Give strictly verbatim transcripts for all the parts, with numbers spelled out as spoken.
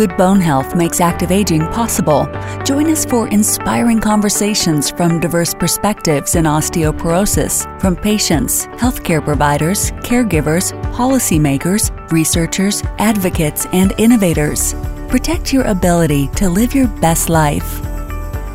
Good bone health makes active aging possible. Join us for inspiring conversations from diverse perspectives in osteoporosis, from patients, healthcare providers, caregivers, policymakers, researchers, advocates, and innovators. Protect your ability to live your best life.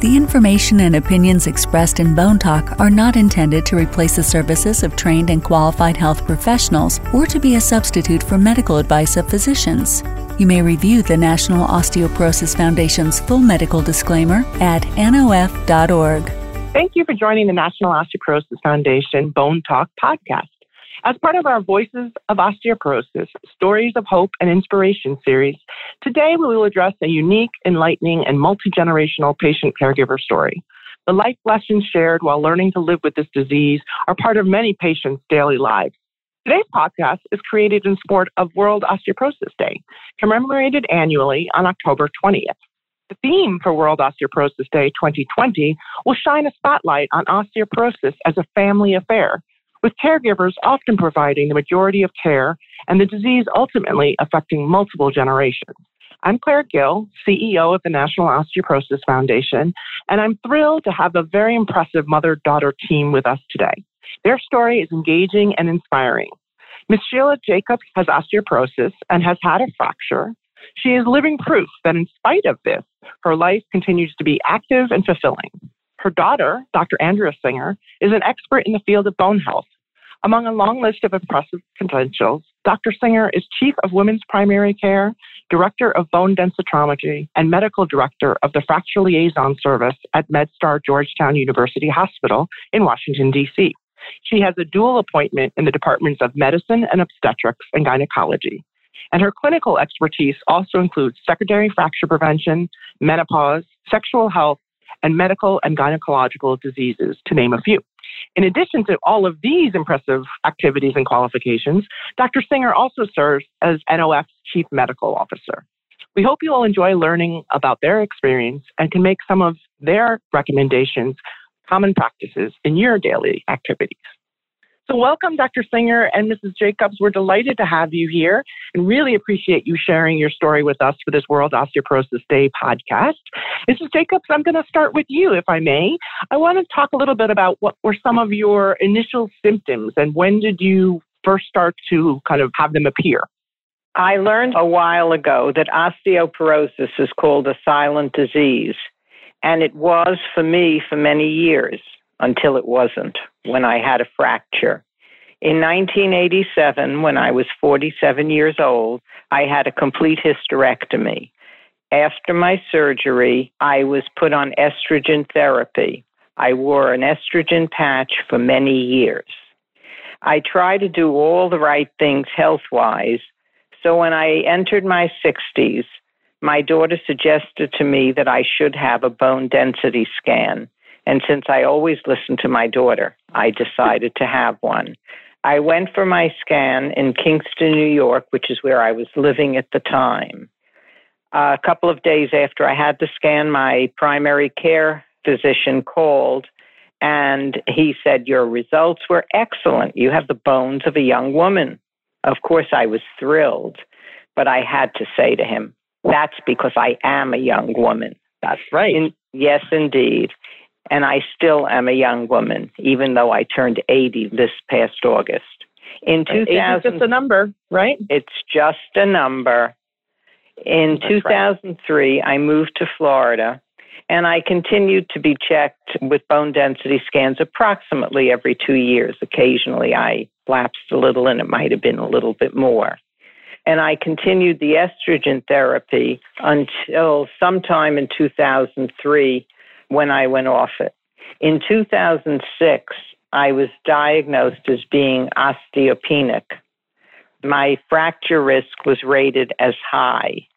The information and opinions expressed in Bone Talk are not intended to replace the services of trained and qualified health professionals or to be a substitute for medical advice of physicians. You may review the National Osteoporosis Foundation's full medical disclaimer at N O F dot org. Thank you for joining the National Osteoporosis Foundation Bone Talk podcast. As part of our Voices of Osteoporosis, Stories of Hope and Inspiration series, today we will address a unique, enlightening, and multi-generational patient-caregiver story. The life lessons shared while learning to live with this disease are part of many patients' daily lives. Today's podcast is created in support of World Osteoporosis Day, commemorated annually on October twentieth. The theme for World Osteoporosis Day twenty twenty will shine a spotlight on osteoporosis as a family affair, with caregivers often providing the majority of care and the disease ultimately affecting multiple generations. I'm Claire Gill, C E O of the National Osteoporosis Foundation, and I'm thrilled to have a very impressive mother-daughter team with us today. Their story is engaging and inspiring. Miz Sheila Jacobs has osteoporosis and has had a fracture. She is living proof that in spite of this, her life continues to be active and fulfilling. Her daughter, Doctor Andrea Singer, is an expert in the field of bone health. Among a long list of impressive credentials, Doctor Singer is Chief of Women's Primary Care, Director of Bone Densitometry, and Medical Director of the Fracture Liaison Service at MedStar Georgetown University Hospital in Washington, D C. She has a dual appointment in the departments of medicine and obstetrics and gynecology. And her clinical expertise also includes secondary fracture prevention, menopause, sexual health, and medical and gynecological diseases, to name a few. In addition to all of these impressive activities and qualifications, Doctor Singer also serves as N O F's Chief Medical Officer. We hope you all enjoy learning about their experience and can make some of their recommendations common practices in your daily activities. So welcome, Doctor Singer and Missus Jacobs. We're delighted to have you here and really appreciate you sharing your story with us for this World Osteoporosis Day podcast. Missus Jacobs, I'm going to start with you, if I may. I want to talk a little bit about what were some of your initial symptoms and when did you first start to kind of have them appear? I learned a while ago that osteoporosis is called a silent disease. And it was for me for many years, until it wasn't, when I had a fracture. In nineteen eighty-seven, when I was forty-seven years old, I had a complete hysterectomy. After my surgery, I was put on estrogen therapy. I wore an estrogen patch for many years. I tried to do all the right things health-wise, so when I entered my sixties, my daughter suggested to me that I should have a bone density scan. And since I always listened to my daughter, I decided to have one. I went for my scan in Kingston, New York, which is where I was living at the time. Uh, a couple of days after I had the scan, my primary care physician called and he said, "Your results were excellent. You have the bones of a young woman." Of course, I was thrilled, but I had to say to him, "That's because I am a young woman." That's right. In, yes, indeed. And I still am a young woman, even though I turned eighty this past August. In two thousand, it's just a number, right? It's just a number. In That's two thousand three, right. I moved to Florida, and I continued to be checked with bone density scans approximately every two years. Occasionally, I lapsed a little, and it might have been a little bit more. And I continued the estrogen therapy until sometime in two thousand three when I went off it. In two thousand six, I was diagnosed as being osteopenic. My fracture risk was rated as high.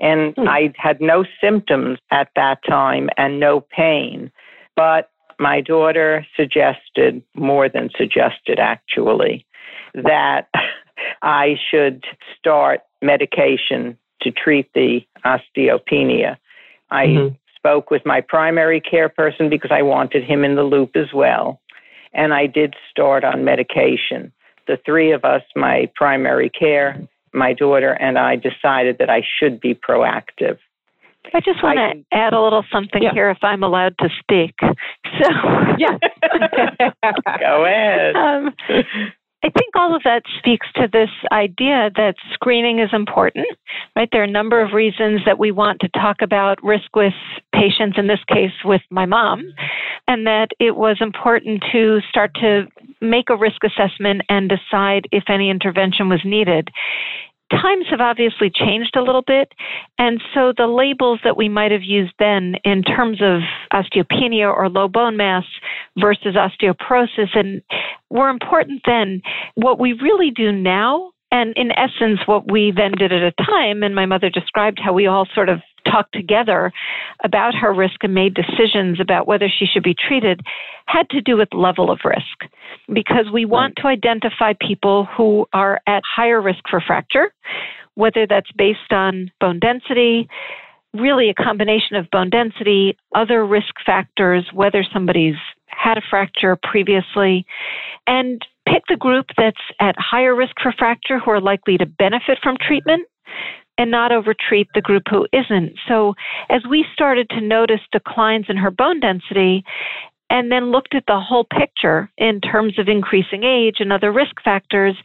And hmm. I had no symptoms at that time and no pain. But my daughter suggested, more than suggested actually, that I should start medication to treat the osteopenia. I mm-hmm. spoke with my primary care person because I wanted him in the loop as well, and I did start on medication. The three of us, my primary care, my daughter and I decided that I should be proactive. I just want I, to add a little something yeah. here, if I'm allowed to speak. So, yeah, go ahead. Um, I think all of that speaks to this idea that screening is important, right? There are a number of reasons that we want to talk about risk with patients, in this case with my mom, and that it was important to start to make a risk assessment and decide if any intervention was needed. Times have obviously changed a little bit, and so the labels that we might have used then in terms of osteopenia or low bone mass versus osteoporosis and were important then. What we really do now, and in essence what we then did at a time, and my mother described how we all sort of talked together about her risk and made decisions about whether she should be treated, had to do with level of risk, because we want to identify people who are at higher risk for fracture, whether that's based on bone density, really a combination of bone density, other risk factors, whether somebody's had a fracture previously, and pick the group that's at higher risk for fracture who are likely to benefit from treatment, and not over-treat the group who isn't. So as we started to notice declines in her bone density and then looked at the whole picture in terms of increasing age and other risk factors,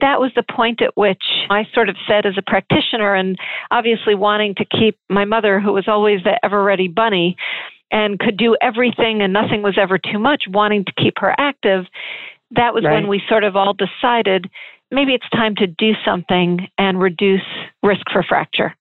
that was the point at which I sort of said as a practitioner, and obviously wanting to keep my mother, who was always the ever-ready bunny and could do everything and nothing was ever too much, wanting to keep her active, that was right. when we sort of all decided maybe it's time to do something and reduce risk for fracture.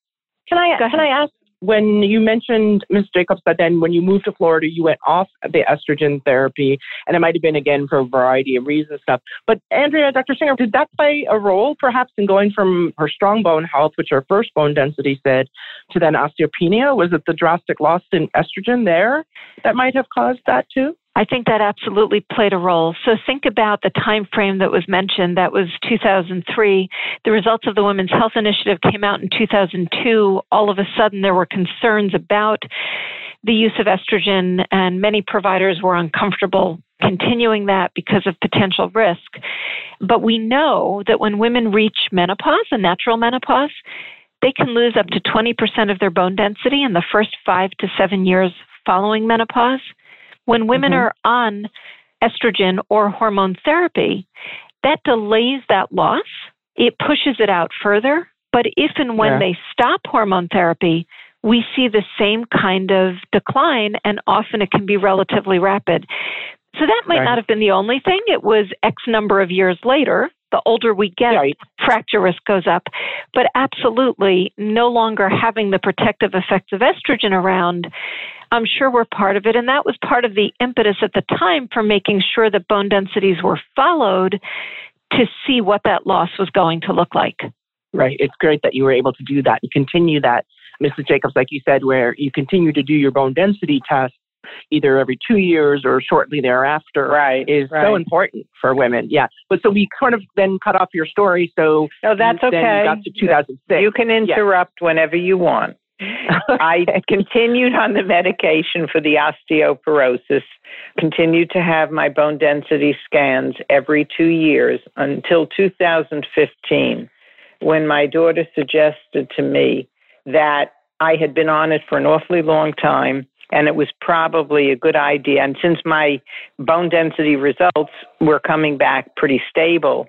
Can I can I ask, when you mentioned, Miz Jacobs, that then when you moved to Florida, you went off the estrogen therapy, and it might have been, again, for a variety of reasons and stuff. But Andrea, Doctor Singer, did that play a role, perhaps, in going from her strong bone health, which her first bone density said, to then osteopenia? Was it the drastic loss in estrogen there that might have caused that, too? I think that absolutely played a role. So think about the time frame that was mentioned. That was two thousand three. The results of the Women's Health Initiative came out in two thousand two. All of a sudden, there were concerns about the use of estrogen, and many providers were uncomfortable continuing that because of potential risk. But we know that when women reach menopause, a natural menopause, they can lose up to twenty percent of their bone density in the first five to seven years following menopause. When women mm-hmm. are on estrogen or hormone therapy, that delays that loss. It pushes it out further. But if and when yeah. they stop hormone therapy, we see the same kind of decline, and often it can be relatively rapid. So that might right. not have been the only thing. It was X number of years later. The older we get, right. fracture risk goes up. But absolutely, no longer having the protective effects of estrogen around, I'm sure we're part of it. And that was part of the impetus at the time for making sure that bone densities were followed to see what that loss was going to look like. Right. It's great that you were able to do that and continue that, Missus Jacobs, like you said, where you continue to do your bone density test either every two years or shortly thereafter right, is right. so important for women. Yeah. But so we kind of then cut off your story. So no, that's you, okay. then got to two thousand six. You can interrupt yes. whenever you want. I continued on the medication for the osteoporosis, continued to have my bone density scans every two years until two thousand fifteen, when my daughter suggested to me that I had been on it for an awfully long time and it was probably a good idea. And since my bone density results were coming back pretty stable,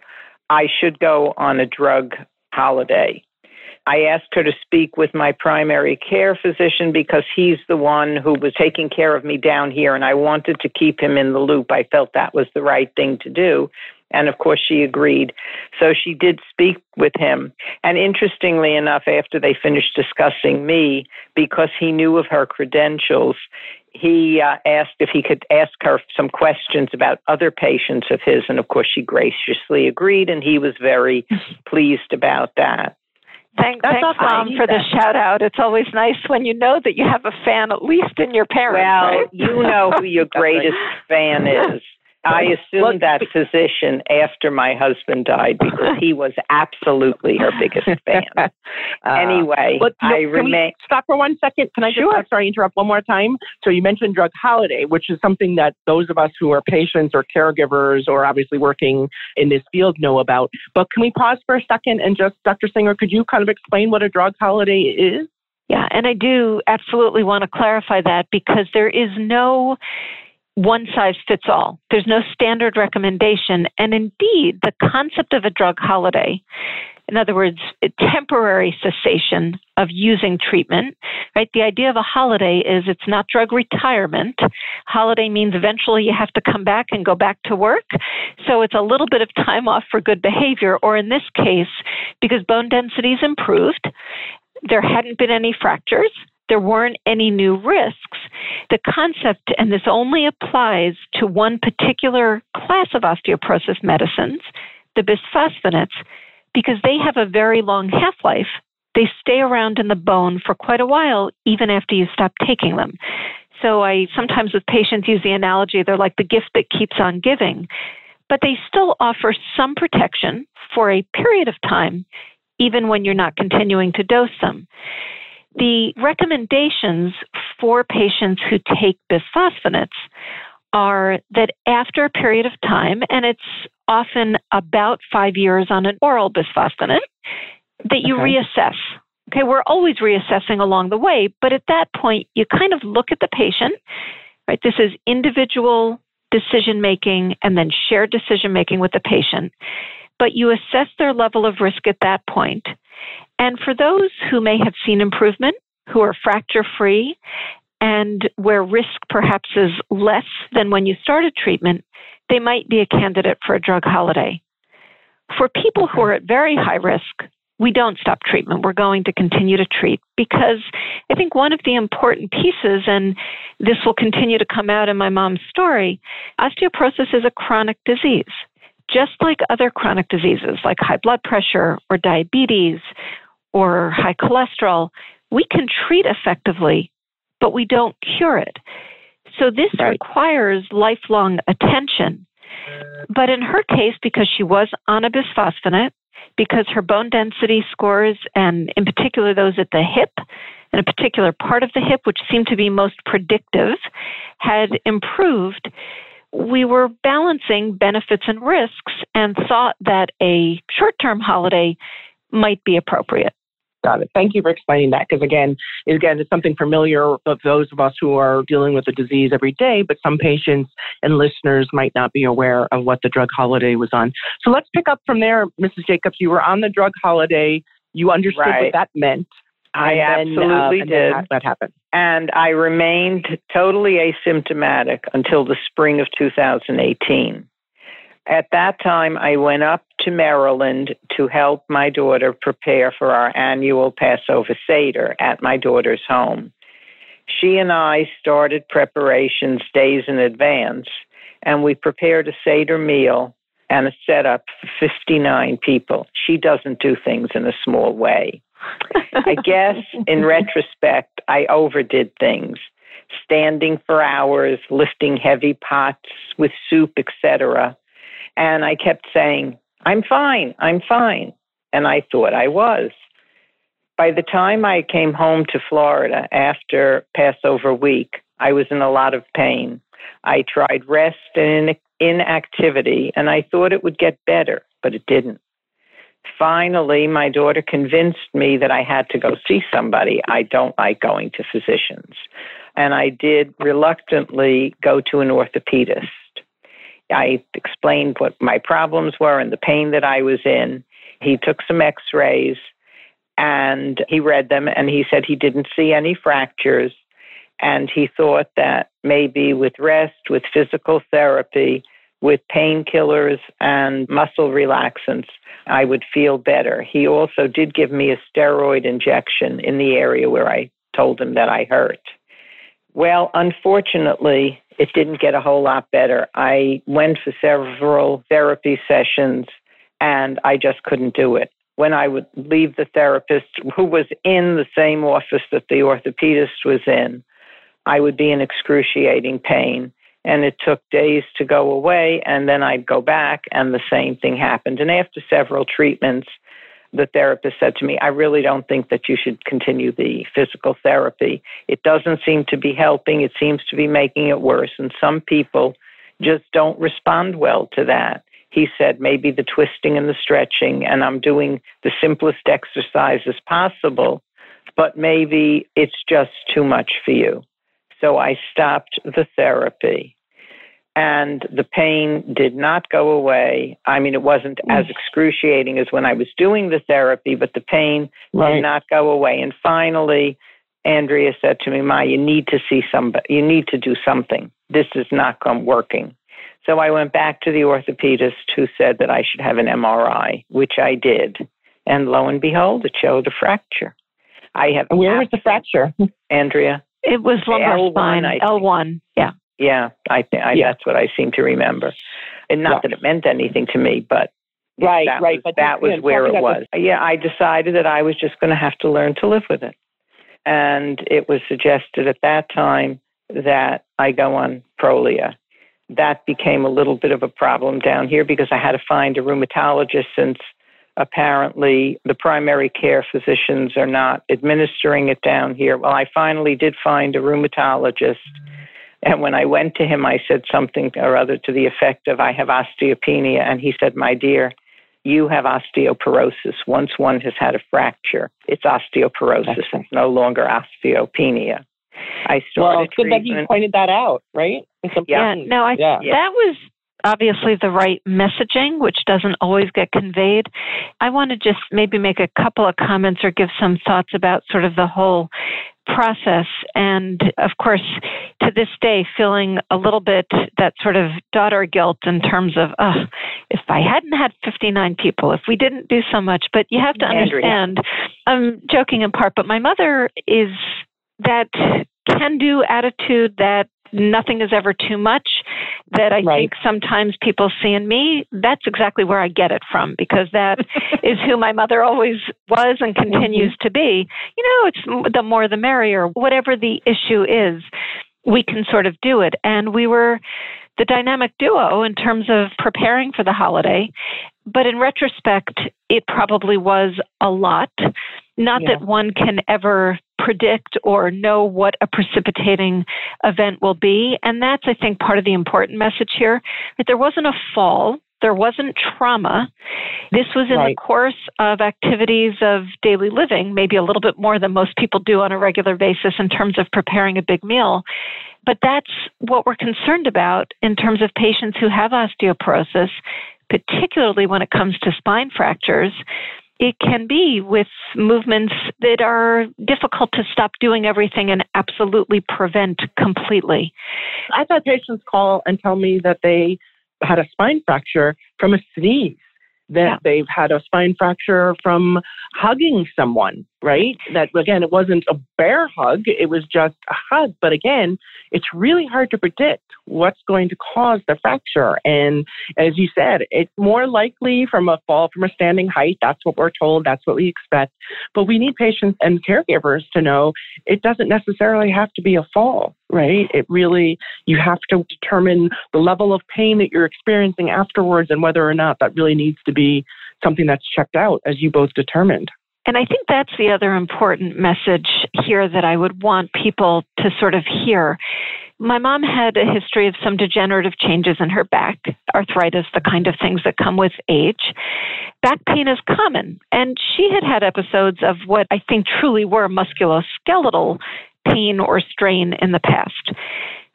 I should go on a drug holiday. I asked her to speak with my primary care physician because he's the one who was taking care of me down here, and I wanted to keep him in the loop. I felt that was the right thing to do. And of course, she agreed. So she did speak with him. And interestingly enough, after they finished discussing me, because he knew of her credentials, he uh, asked if he could ask her some questions about other patients of his. And of course, she graciously agreed, and he was very pleased about that. Thank, thanks, Mom, for the shout-out. It's always nice when you know that you have a fan, at least in your parents. Well, right? You know who your greatest fan is. I assumed that position after my husband died because he was absolutely her biggest fan. uh, anyway, but, you know, I remain. Stop for one second. Can I just, sure. I'm sorry, interrupt one more time? So you mentioned drug holiday, which is something that those of us who are patients or caregivers or obviously working in this field know about. But can we pause for a second and just, Doctor Singer, could you kind of explain what a drug holiday is? Yeah, and I do absolutely want to clarify that because there is no one size fits all. There's no standard recommendation. And indeed, the concept of a drug holiday, in other words, a temporary cessation of using treatment, right? The idea of a holiday is it's not drug retirement. Holiday means eventually you have to come back and go back to work. So it's a little bit of time off for good behavior, or in this case, because bone density's improved, there hadn't been any fractures, there weren't any new risks. The concept, and this only applies to one particular class of osteoporosis medicines, the bisphosphonates, because they have a very long half-life. They stay around in the bone for quite a while, even after you stop taking them. So I sometimes with patients use the analogy, they're like the gift that keeps on giving, but they still offer some protection for a period of time, even when you're not continuing to dose them. The recommendations for patients who take bisphosphonates are that after a period of time, and it's often about five years on an oral bisphosphonate, that you okay. reassess. Okay, we're always reassessing along the way, but at that point, you kind of look at the patient, right? This is individual decision-making and then shared decision-making with the patient. But you assess their level of risk at that point. And for those who may have seen improvement, who are fracture-free, and where risk perhaps is less than when you started treatment, they might be a candidate for a drug holiday. For people who are at very high risk, we don't stop treatment. We're going to continue to treat because I think one of the important pieces, and this will continue to come out in my mom's story, osteoporosis is a chronic disease. Just like other chronic diseases like high blood pressure or diabetes or high cholesterol, we can treat effectively, but we don't cure it. So this right. requires lifelong attention. But in her case, because she was on a bisphosphonate, because her bone density scores, and in particular those at the hip, and a particular part of the hip, which seemed to be most predictive, had improved, we were balancing benefits and risks and thought that a short-term holiday might be appropriate. Got it. Thank you for explaining that. Because again, again, it's something familiar of those of us who are dealing with the disease every day, but some patients and listeners might not be aware of what the drug holiday was on. So let's pick up from there, Missus Jacobs. You were on the drug holiday. You understood right. what that meant. I absolutely then, uh, and did. That, that happened. And I remained totally asymptomatic until the spring of two thousand eighteen. At that time, I went up to Maryland to help my daughter prepare for our annual Passover Seder at my daughter's home. She and I started preparations days in advance, and we prepared a Seder meal and a setup for fifty-nine people. She doesn't do things in a small way. I guess, in retrospect, I overdid things, standing for hours, lifting heavy pots with soup, et cetera. And I kept saying, I'm fine, I'm fine. And I thought I was. By the time I came home to Florida after Passover week, I was in a lot of pain. I tried rest and inactivity, and I thought it would get better, but it didn't. Finally, my daughter convinced me that I had to go see somebody. I don't like going to physicians. And I did reluctantly go to an orthopedist. I explained what my problems were and the pain that I was in. He took some x-rays and he read them and he said he didn't see any fractures. And he thought that maybe with rest, with physical therapy, with painkillers and muscle relaxants, I would feel better. He also did give me a steroid injection in the area where I told him that I hurt. Well, unfortunately, it didn't get a whole lot better. I went for several therapy sessions, and I just couldn't do it. When I would leave the therapist, who was in the same office that the orthopedist was in, I would be in excruciating pain. and it took days to go away, and then I'd go back, and the same thing happened. And after several treatments, the therapist said to me, I really don't think that you should continue the physical therapy. It doesn't seem to be helping. It seems to be making it worse. And some people just don't respond well to that. He said, maybe the twisting and the stretching, and I'm doing the simplest exercises possible, but maybe it's just too much for you. So I stopped the therapy. And the pain did not go away. I mean, it wasn't as excruciating as when I was doing the therapy, but the pain right. did not go away. And finally, Andrea said to me, Ma, you need to see somebody. You need to do something. This is not working. So I went back to the orthopedist who said that I should have an M R I, which I did. And lo and behold, it showed a fracture. I have. Where was the fracture, Andrea? It was lumbar spine, L one, yeah. Yeah, I think yeah. that's what I seem to remember. And not yeah. that it meant anything to me, but right, that right. was, but that was where it was. was. Yeah, I decided that I was just going to have to learn to live with it. And it was suggested at that time that I go on Prolia. That became a little bit of a problem down here because I had to find a rheumatologist since apparently the primary care physicians are not administering it down here. Well, I finally did find a rheumatologist. And when I went to him, I said something or other to the effect of, I have osteopenia. And he said, my dear, you have osteoporosis. Once one has had a fracture, it's osteoporosis. It's no longer osteopenia. I started Well, it's good that he pointed that out, right? Yeah. No, I, yeah. that was obviously the right messaging, which doesn't always get conveyed. I want to just maybe make a couple of comments or give some thoughts about sort of the whole process. And of course, to this day, feeling a little bit that sort of daughter guilt in terms of, oh, if I hadn't had fifty-nine people, if we didn't do so much. But you have to understand, I'm joking in part, but my mother is that can-do attitude that nothing is ever too much, that I right. think sometimes people see in me. That's exactly where I get it from, because that is who my mother always was and continues to be. You know, it's the more the merrier. Whatever the issue is, we can sort of do it. And we were the dynamic duo in terms of preparing for the holiday. But in retrospect, it probably was a lot. Not yeah. that one can ever predict or know what a precipitating event will be. And that's, I think, part of the important message here. That there wasn't a fall. There wasn't trauma. This was in right. the course of activities of daily living, maybe a little bit more than most people do on a regular basis in terms of preparing a big meal. But that's what we're concerned about in terms of patients who have osteoporosis, particularly when it comes to spine fractures. It can be with movements that are difficult to stop doing everything and absolutely prevent completely. I've had patients call and tell me that they had a spine fracture from a sneeze, that yeah. they've had a spine fracture from hugging someone, right? That, again, it wasn't a bear hug, it was just a hug. But again, it's really hard to predict what's going to cause the fracture. And as you said, it's more likely from a fall from a standing height. That's what we're told. That's what we expect. But we need patients and caregivers to know it doesn't necessarily have to be a fall, right? It really, you have to determine the level of pain that you're experiencing afterwards and whether or not that really needs to be something that's checked out, as you both determined. And I think that's the other important message here that I would want people to sort of hear. My mom had a history of some degenerative changes in her back, arthritis, the kind of things that come with age. Back pain is common. And she had had episodes of what I think truly were musculoskeletal pain or strain in the past.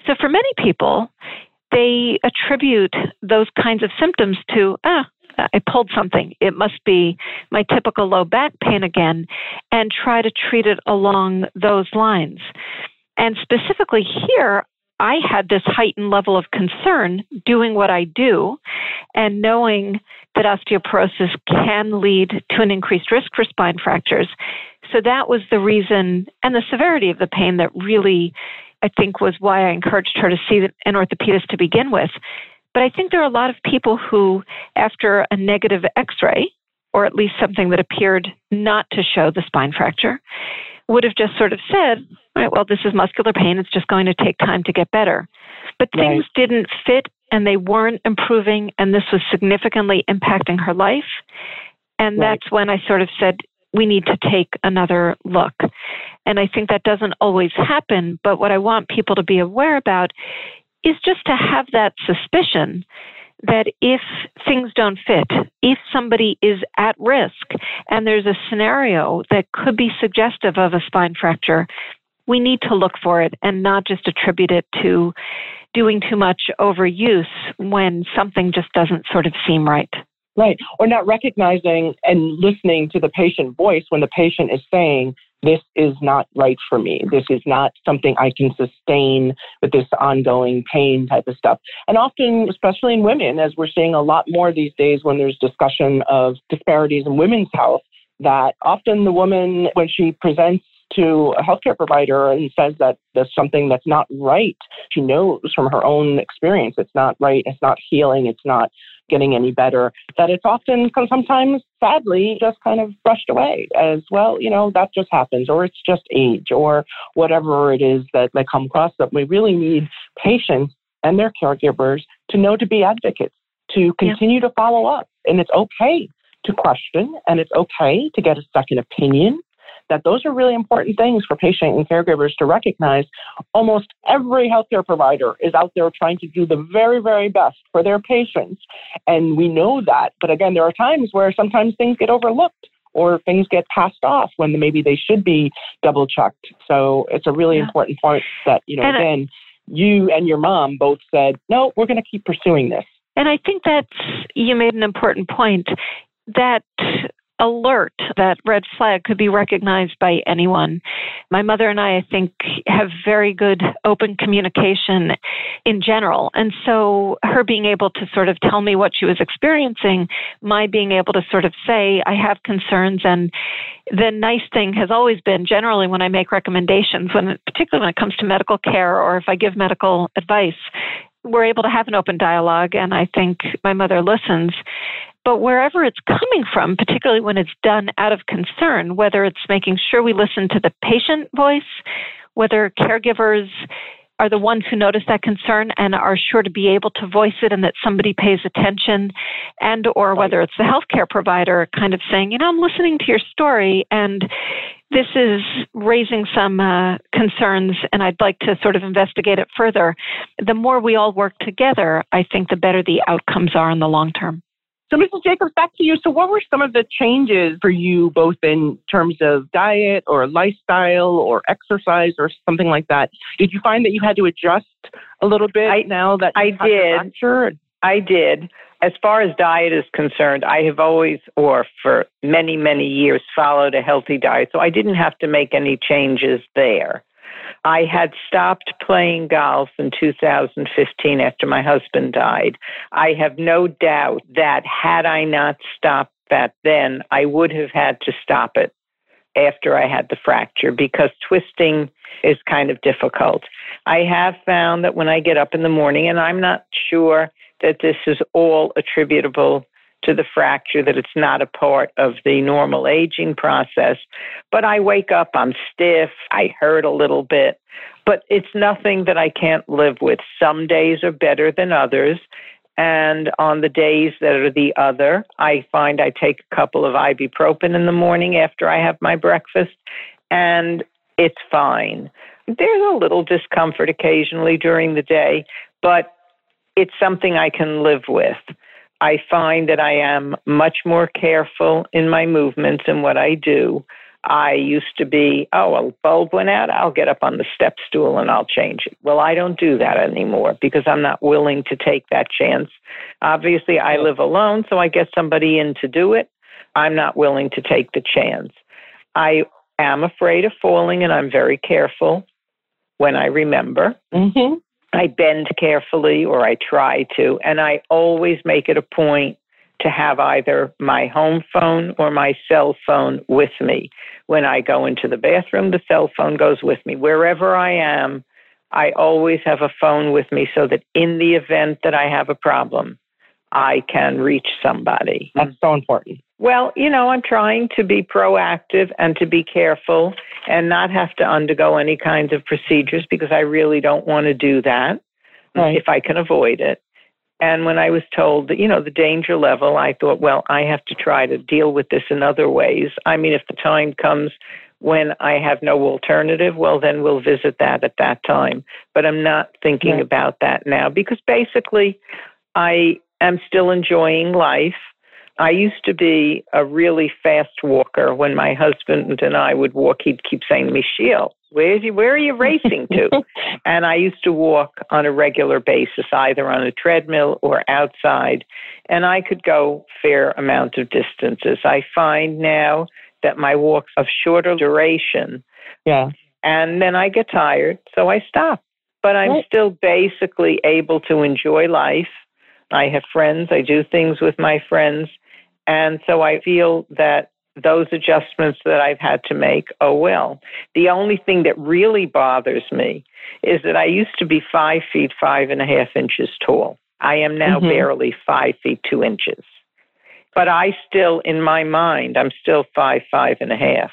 So for many people, they attribute those kinds of symptoms to, ah, I pulled something. It must be my typical low back pain again, and try to treat it along those lines. And specifically here, I had this heightened level of concern doing what I do and knowing that osteoporosis can lead to an increased risk for spine fractures. So that was the reason and the severity of the pain that really, I think, was why I encouraged her to see an orthopedist to begin with. But I think there are a lot of people who, after a negative x-ray, or at least something that appeared not to show the spine fracture, would have just sort of said, all right, well, this is muscular pain. It's just going to take time to get better. But things right. didn't fit and they weren't improving, and this was significantly impacting her life. And right. that's when I sort of said, we need to take another look. And I think that doesn't always happen. But what I want people to be aware about is just to have that suspicion that if things don't fit, if somebody is at risk and there's a scenario that could be suggestive of a spine fracture, we need to look for it and not just attribute it to doing too much overuse when something just doesn't sort of seem right. Right. Or not recognizing and listening to the patient voice when the patient is saying, this is not right for me. This is not something I can sustain with this ongoing pain type of stuff. And often, especially in women, as we're seeing a lot more these days when there's discussion of disparities in women's health, that often the woman, when she presents to a healthcare provider and says that there's something that's not right, she knows from her own experience it's not right, it's not healing, it's not getting any better, that it's often sometimes sadly just kind of brushed away as, well, you know, that just happens, or it's just age, or whatever it is that they come across. That we really need patients and their caregivers to know to be advocates, to continue yeah. to follow up. And it's okay to question, and it's okay to get a second opinion. That those are really important things for patient and caregivers to recognize. Almost every healthcare provider is out there trying to do the very, very best for their patients. And we know that. But again, there are times where sometimes things get overlooked or things get passed off when maybe they should be double checked. So it's a really yeah. important point that, you know, and again, I, you and your mom both said, no, we're going to keep pursuing this. And I think that's, you made an important point that alert, that red flag could be recognized by anyone. My mother and I, I think, have very good open communication in general. And so her being able to sort of tell me what she was experiencing, my being able to sort of say, I have concerns. And the nice thing has always been generally when I make recommendations, when particularly when it comes to medical care or if I give medical advice, we're able to have an open dialogue. And I think my mother listens. But wherever it's coming from, particularly when it's done out of concern, whether it's making sure we listen to the patient voice, whether caregivers are the ones who notice that concern and are sure to be able to voice it and that somebody pays attention, and or whether it's the healthcare provider kind of saying, you know, I'm listening to your story and this is raising some uh, concerns and I'd like to sort of investigate it further. The more we all work together, I think the better the outcomes are in the long term. So, Missus Jacobs, back to you. So what were some of the changes for you, both in terms of diet or lifestyle or exercise or something like that? Did you find that you had to adjust a little bit I, now that you I did. Sure. I did. As far as diet is concerned, I have always, or for many, many years, followed a healthy diet. So I didn't have to make any changes there. I had stopped playing golf in two thousand fifteen after my husband died. I have no doubt that had I not stopped that then, I would have had to stop it after I had the fracture because twisting is kind of difficult. I have found that when I get up in the morning, and I'm not sure that this is all attributable to the fracture, that it's not a part of the normal aging process. But I wake up, I'm stiff, I hurt a little bit, but it's nothing that I can't live with. Some days are better than others. And on the days that are the other, I find I take a couple of ibuprofen in the morning after I have my breakfast, and it's fine. There's a little discomfort occasionally during the day, but it's something I can live with. I find that I am much more careful in my movements and what I do. I used to be, oh, a bulb went out, I'll get up on the step stool and I'll change it. Well, I don't do that anymore because I'm not willing to take that chance. Obviously, I live alone, so I get somebody in to do it. I'm not willing to take the chance. I am afraid of falling and I'm very careful when I remember. Mm-hmm. I bend carefully, or I try to, and I always make it a point to have either my home phone or my cell phone with me. When I go into the bathroom, the cell phone goes with me. Wherever I am, I always have a phone with me so that in the event that I have a problem, I can reach somebody. That's so important. Well, you know, I'm trying to be proactive and to be careful and not have to undergo any kinds of procedures because I really don't want to do that. right. if I can avoid it. And when I was told that, you know, the danger level, I thought, well, I have to try to deal with this in other ways. I mean, if the time comes when I have no alternative, well, then we'll visit that at that time. But I'm not thinking right. about that now, because basically I am still enjoying life. I used to be a really fast walker. When my husband and I would walk, he'd keep saying to me, Sheila, where, where are you racing to? And I used to walk on a regular basis, either on a treadmill or outside, and I could go fair amount of distances. I find now that my walks of shorter duration, yeah, and then I get tired, so I stop. But I'm right. still basically able to enjoy life. I have friends. I do things with my friends. And so I feel that those adjustments that I've had to make, oh well. The only thing that really bothers me is that I used to be five feet, five and a half inches tall. I am now mm-hmm. barely five feet, two inches. But I still, in my mind, I'm still five, five and a half.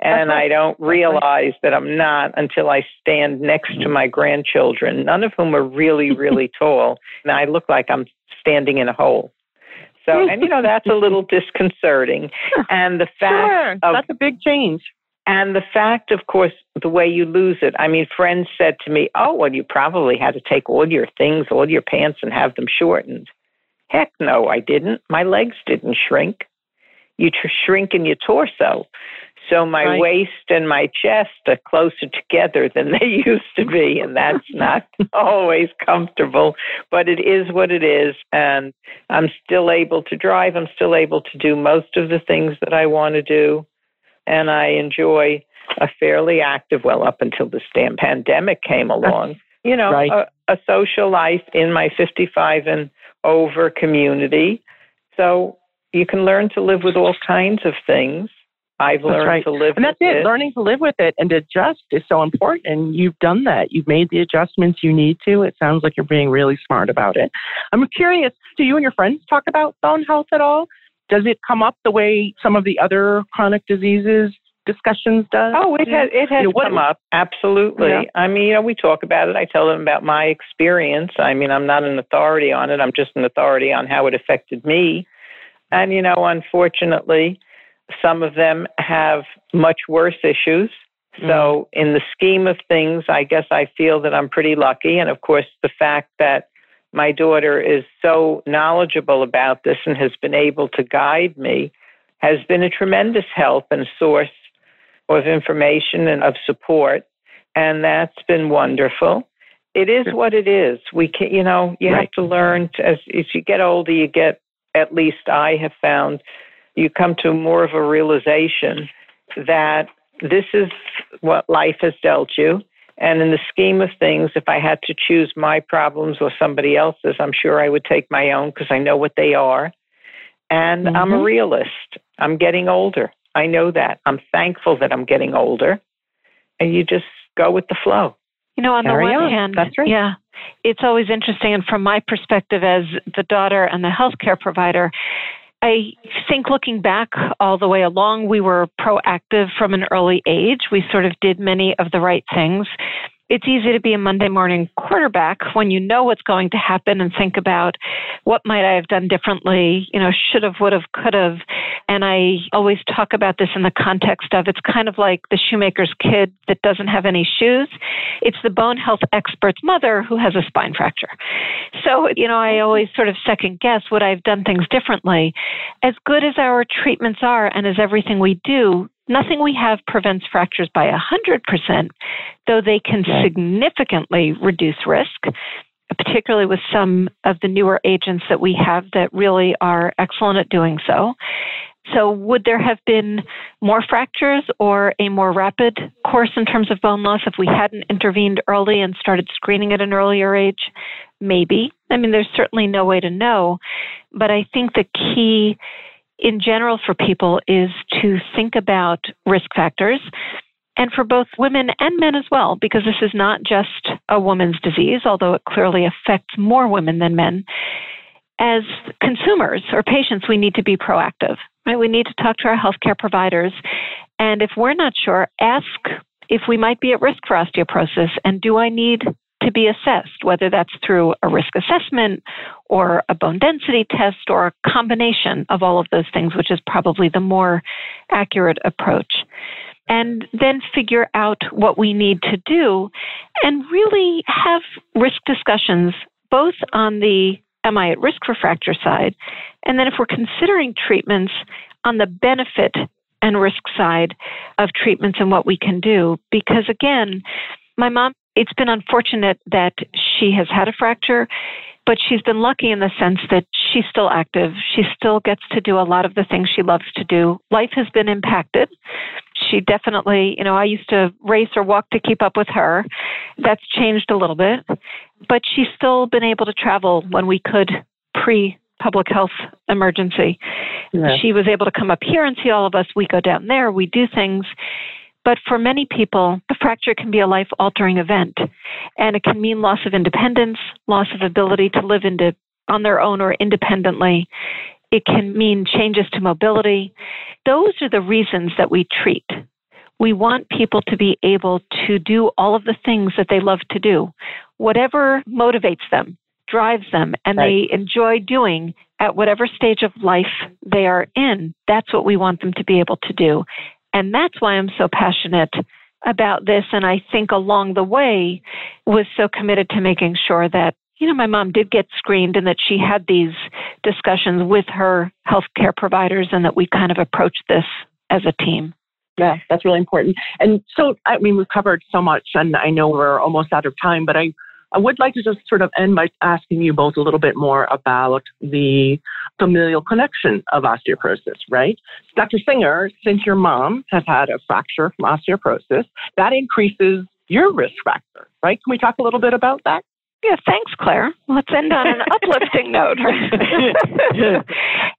And okay. I don't realize that I'm not until I stand next to my grandchildren, none of whom are really, really tall. And I look like I'm standing in a hole. So, and you know, that's a little disconcerting. And the fact sure. of, that's a big change. And the fact, of course, the way you lose it. I mean, friends said to me, oh, well, you probably had to take all your things, all your pants and have them shortened. Heck no, I didn't. My legs didn't shrink. You tr- shrink in your torso. So my right. waist and my chest are closer together than they used to be, and that's not always comfortable, but it is what it is, and I'm still able to drive. I'm still able to do most of the things that I want to do, and I enjoy a fairly active, well, up until this damn pandemic came along, you know, right. a, a social life in my fifty-five and over community. So you can learn to live with all kinds of things. I've learned right. to live with it. And that's it. it. Learning to live with it and adjust is so important. And you've done that. You've made the adjustments you need to. It sounds like you're being really smart about it. I'm curious, do you and your friends talk about bone health at all? Does it come up the way some of the other chronic diseases discussions does? Oh, it has, it has you know, come up. Absolutely. Yeah. I mean, you know, we talk about it. I tell them about my experience. I mean, I'm not an authority on it. I'm just an authority on how it affected me. And, you know, unfortunately, some of them have much worse issues. So mm. in the scheme of things, I guess I feel that I'm pretty lucky. And of course, the fact that my daughter is so knowledgeable about this and has been able to guide me has been a tremendous help and source of information and of support. And that's been wonderful. It is what it is. We can, you know, you right. have to learn to, as, as you get older, you get, at least I have found, you come to more of a realization that this is what life has dealt you. And in the scheme of things, if I had to choose my problems or somebody else's, I'm sure I would take my own because I know what they are. And mm-hmm. I'm a realist. I'm getting older. I know that. I'm thankful that I'm getting older. And you just go with the flow. You know, on Carry the one on. hand, That's right. yeah, it's always interesting. And from my perspective as the daughter and the healthcare provider, I think looking back all the way along, we were proactive from an early age. We sort of did many of the right things. It's easy to be a Monday morning quarterback when you know what's going to happen and think about what might I have done differently, you know, should have, would have, could have. And I always talk about this in the context of it's kind of like the shoemaker's kid that doesn't have any shoes. It's the bone health expert's mother who has a spine fracture. So, you know, I always sort of second guess would I have done things differently. As good as our treatments are and as everything we do, nothing we have prevents fractures by one hundred percent, though they can significantly reduce risk, particularly with some of the newer agents that we have that really are excellent at doing so. So would there have been more fractures or a more rapid course in terms of bone loss if we hadn't intervened early and started screening at an earlier age? Maybe. I mean, there's certainly no way to know, but I think the key in general for people is to think about risk factors, and for both women and men as well, because this is not just a woman's disease, although it clearly affects more women than men. As consumers or patients, we need to be proactive, right? We need to talk to our healthcare providers. And if we're not sure, ask if we might be at risk for osteoporosis and do I need to be assessed, whether that's through a risk assessment or a bone density test or a combination of all of those things, which is probably the more accurate approach. And then figure out what we need to do and really have risk discussions, both on the am I at risk for fracture side, and then if we're considering treatments, on the benefit and risk side of treatments and what we can do. Because again, my mom, it's been unfortunate that she has had a fracture, but she's been lucky in the sense that she's still active. She still gets to do a lot of the things she loves to do. Life has been impacted. She definitely, you know, I used to race or walk to keep up with her. That's changed a little bit, but she's still been able to travel when we could pre-public health emergency. Yeah. She was able to come up here and see all of us. We go down there, we do things. But for many people, a fracture can be a life-altering event, and it can mean loss of independence, loss of ability to live into, on their own or independently. It can mean changes to mobility. Those are the reasons that we treat. We want people to be able to do all of the things that they love to do, whatever motivates them, drives them, and right. they enjoy doing at whatever stage of life they are in. That's what we want them to be able to do. And that's why I'm so passionate about this. And I think along the way was so committed to making sure that, you know, my mom did get screened and that she had these discussions with her healthcare providers and that we kind of approached this as a team. Yeah, that's really important. And so, I mean, we've covered so much and I know we're almost out of time, but I, I would like to just sort of end by asking you both a little bit more about the familial connection of osteoporosis, right? Doctor Singer, since your mom has had a fracture from osteoporosis, that increases your risk factor, right? Can we talk a little bit about that? Yeah, thanks, Claire. Let's end on an uplifting note.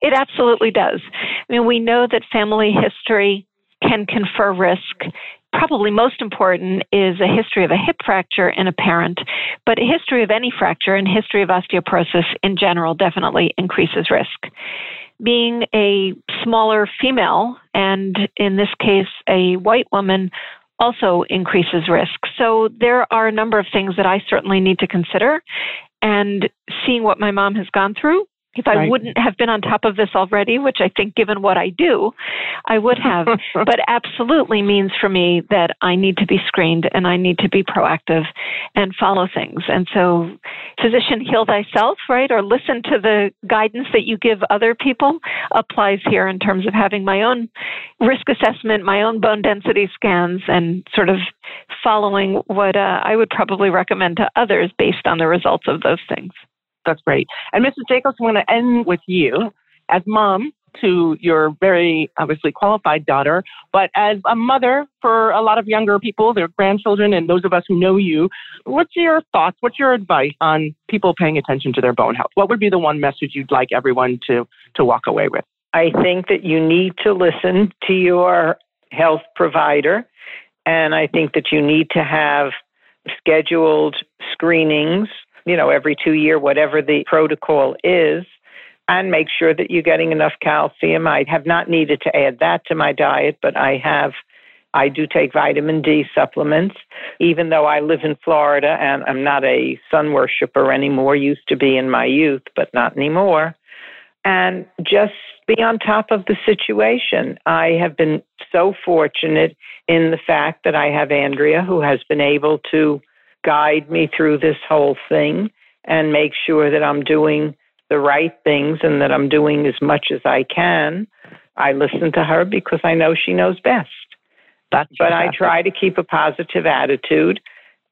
It absolutely does. I mean, we know that family history can confer risk. Probably most important is a history of a hip fracture in a parent, but a history of any fracture and history of osteoporosis in general definitely increases risk. Being a smaller female, and in this case, a white woman, also increases risk. So there are a number of things that I certainly need to consider. And seeing what my mom has gone through, if I right. wouldn't have been on top of this already, which I think given what I do, I would have, but absolutely means for me that I need to be screened and I need to be proactive and follow things. And so physician, heal thyself, right? Or listen to the guidance that you give other people applies here in terms of having my own risk assessment, my own bone density scans, and sort of following what uh, I would probably recommend to others based on the results of those things. That's great. And Missus Jacobs, I'm going to end with you as mom to your very obviously qualified daughter, but as a mother for a lot of younger people, their grandchildren, and those of us who know you, what's your thoughts? What's your advice on people paying attention to their bone health? What would be the one message you'd like everyone to, to walk away with? I think that you need to listen to your health provider, and I think that you need to have scheduled screenings, you know, every two year, whatever the protocol is, and make sure that you're getting enough calcium. I have not needed to add that to my diet, but I have, I do take vitamin D supplements, even though I live in Florida and I'm not a sun worshiper anymore, used to be in my youth, but not anymore. And just be on top of the situation. I have been so fortunate in the fact that I have Andrea, who has been able to guide me through this whole thing and make sure that I'm doing the right things and that I'm doing as much as I can. I listen to her because I know she knows best. That's but fantastic. I try to keep a positive attitude.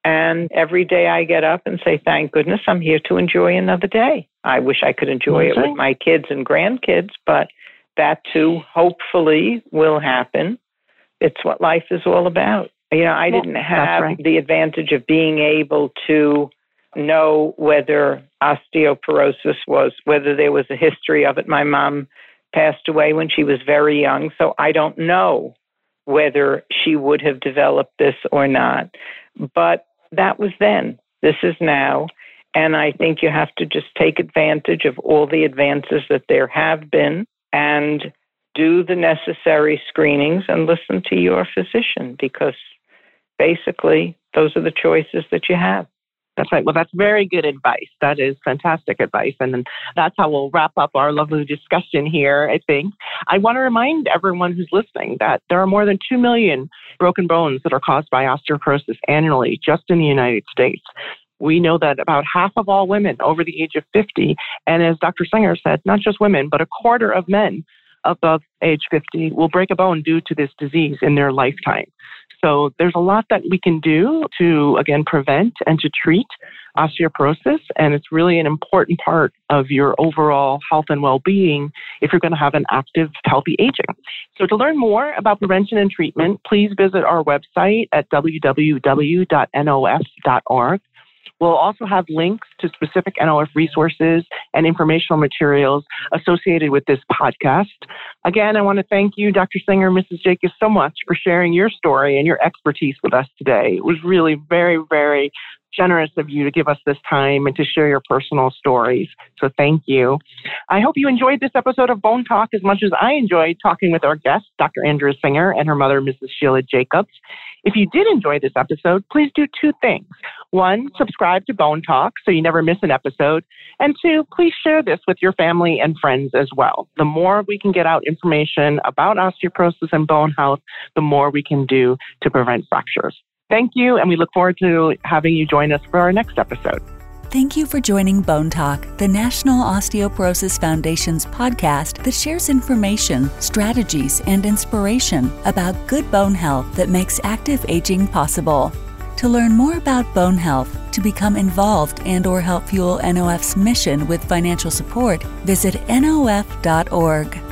And every day I get up and say, thank goodness I'm here to enjoy another day. I wish I could enjoy okay. it with my kids and grandkids, but that too hopefully will happen. It's what life is all about. You know, I didn't have right. the advantage of being able to know whether osteoporosis was, whether there was a history of it. My mom passed away when she was very young, so I don't know whether she would have developed this or not. But that was then. This is now. And I think you have to just take advantage of all the advances that there have been and do the necessary screenings and listen to your physician because basically, those are the choices that you have. That's right. Well, that's very good advice. That is fantastic advice. And then that's how we'll wrap up our lovely discussion here, I think. I want to remind everyone who's listening that there are more than two million broken bones that are caused by osteoporosis annually just in the United States. We know that about half of all women over the age of fifty, and as Doctor Singer said, not just women, but a quarter of men above age fifty will break a bone due to this disease in their lifetime. So there's a lot that we can do to, again, prevent and to treat osteoporosis. And it's really an important part of your overall health and well-being if you're going to have an active, healthy aging. So to learn more about prevention and treatment, please visit our website at w w w dot n o f dot org. We'll also have links to specific N O F resources and informational materials associated with this podcast. Again, I want to thank you, Doctor Singer, Missus Jacobs, so much for sharing your story and your expertise with us today. It was really very, very generous of you to give us this time and to share your personal stories. So thank you. I hope you enjoyed this episode of Bone Talk as much as I enjoyed talking with our guest, Doctor Andrea Singer, and her mother, Missus Sheila Jacobs. If you did enjoy this episode, please do two things. One, subscribe to Bone Talk so you never miss an episode. And two, please share this with your family and friends as well. The more we can get out information about osteoporosis and bone health, the more we can do to prevent fractures. Thank you, and we look forward to having you join us for our next episode. Thank you for joining Bone Talk, the National Osteoporosis Foundation's podcast that shares information, strategies, and inspiration about good bone health that makes active aging possible. To learn more about bone health, to become involved and or help fuel N O F's mission with financial support, visit N O F dot org.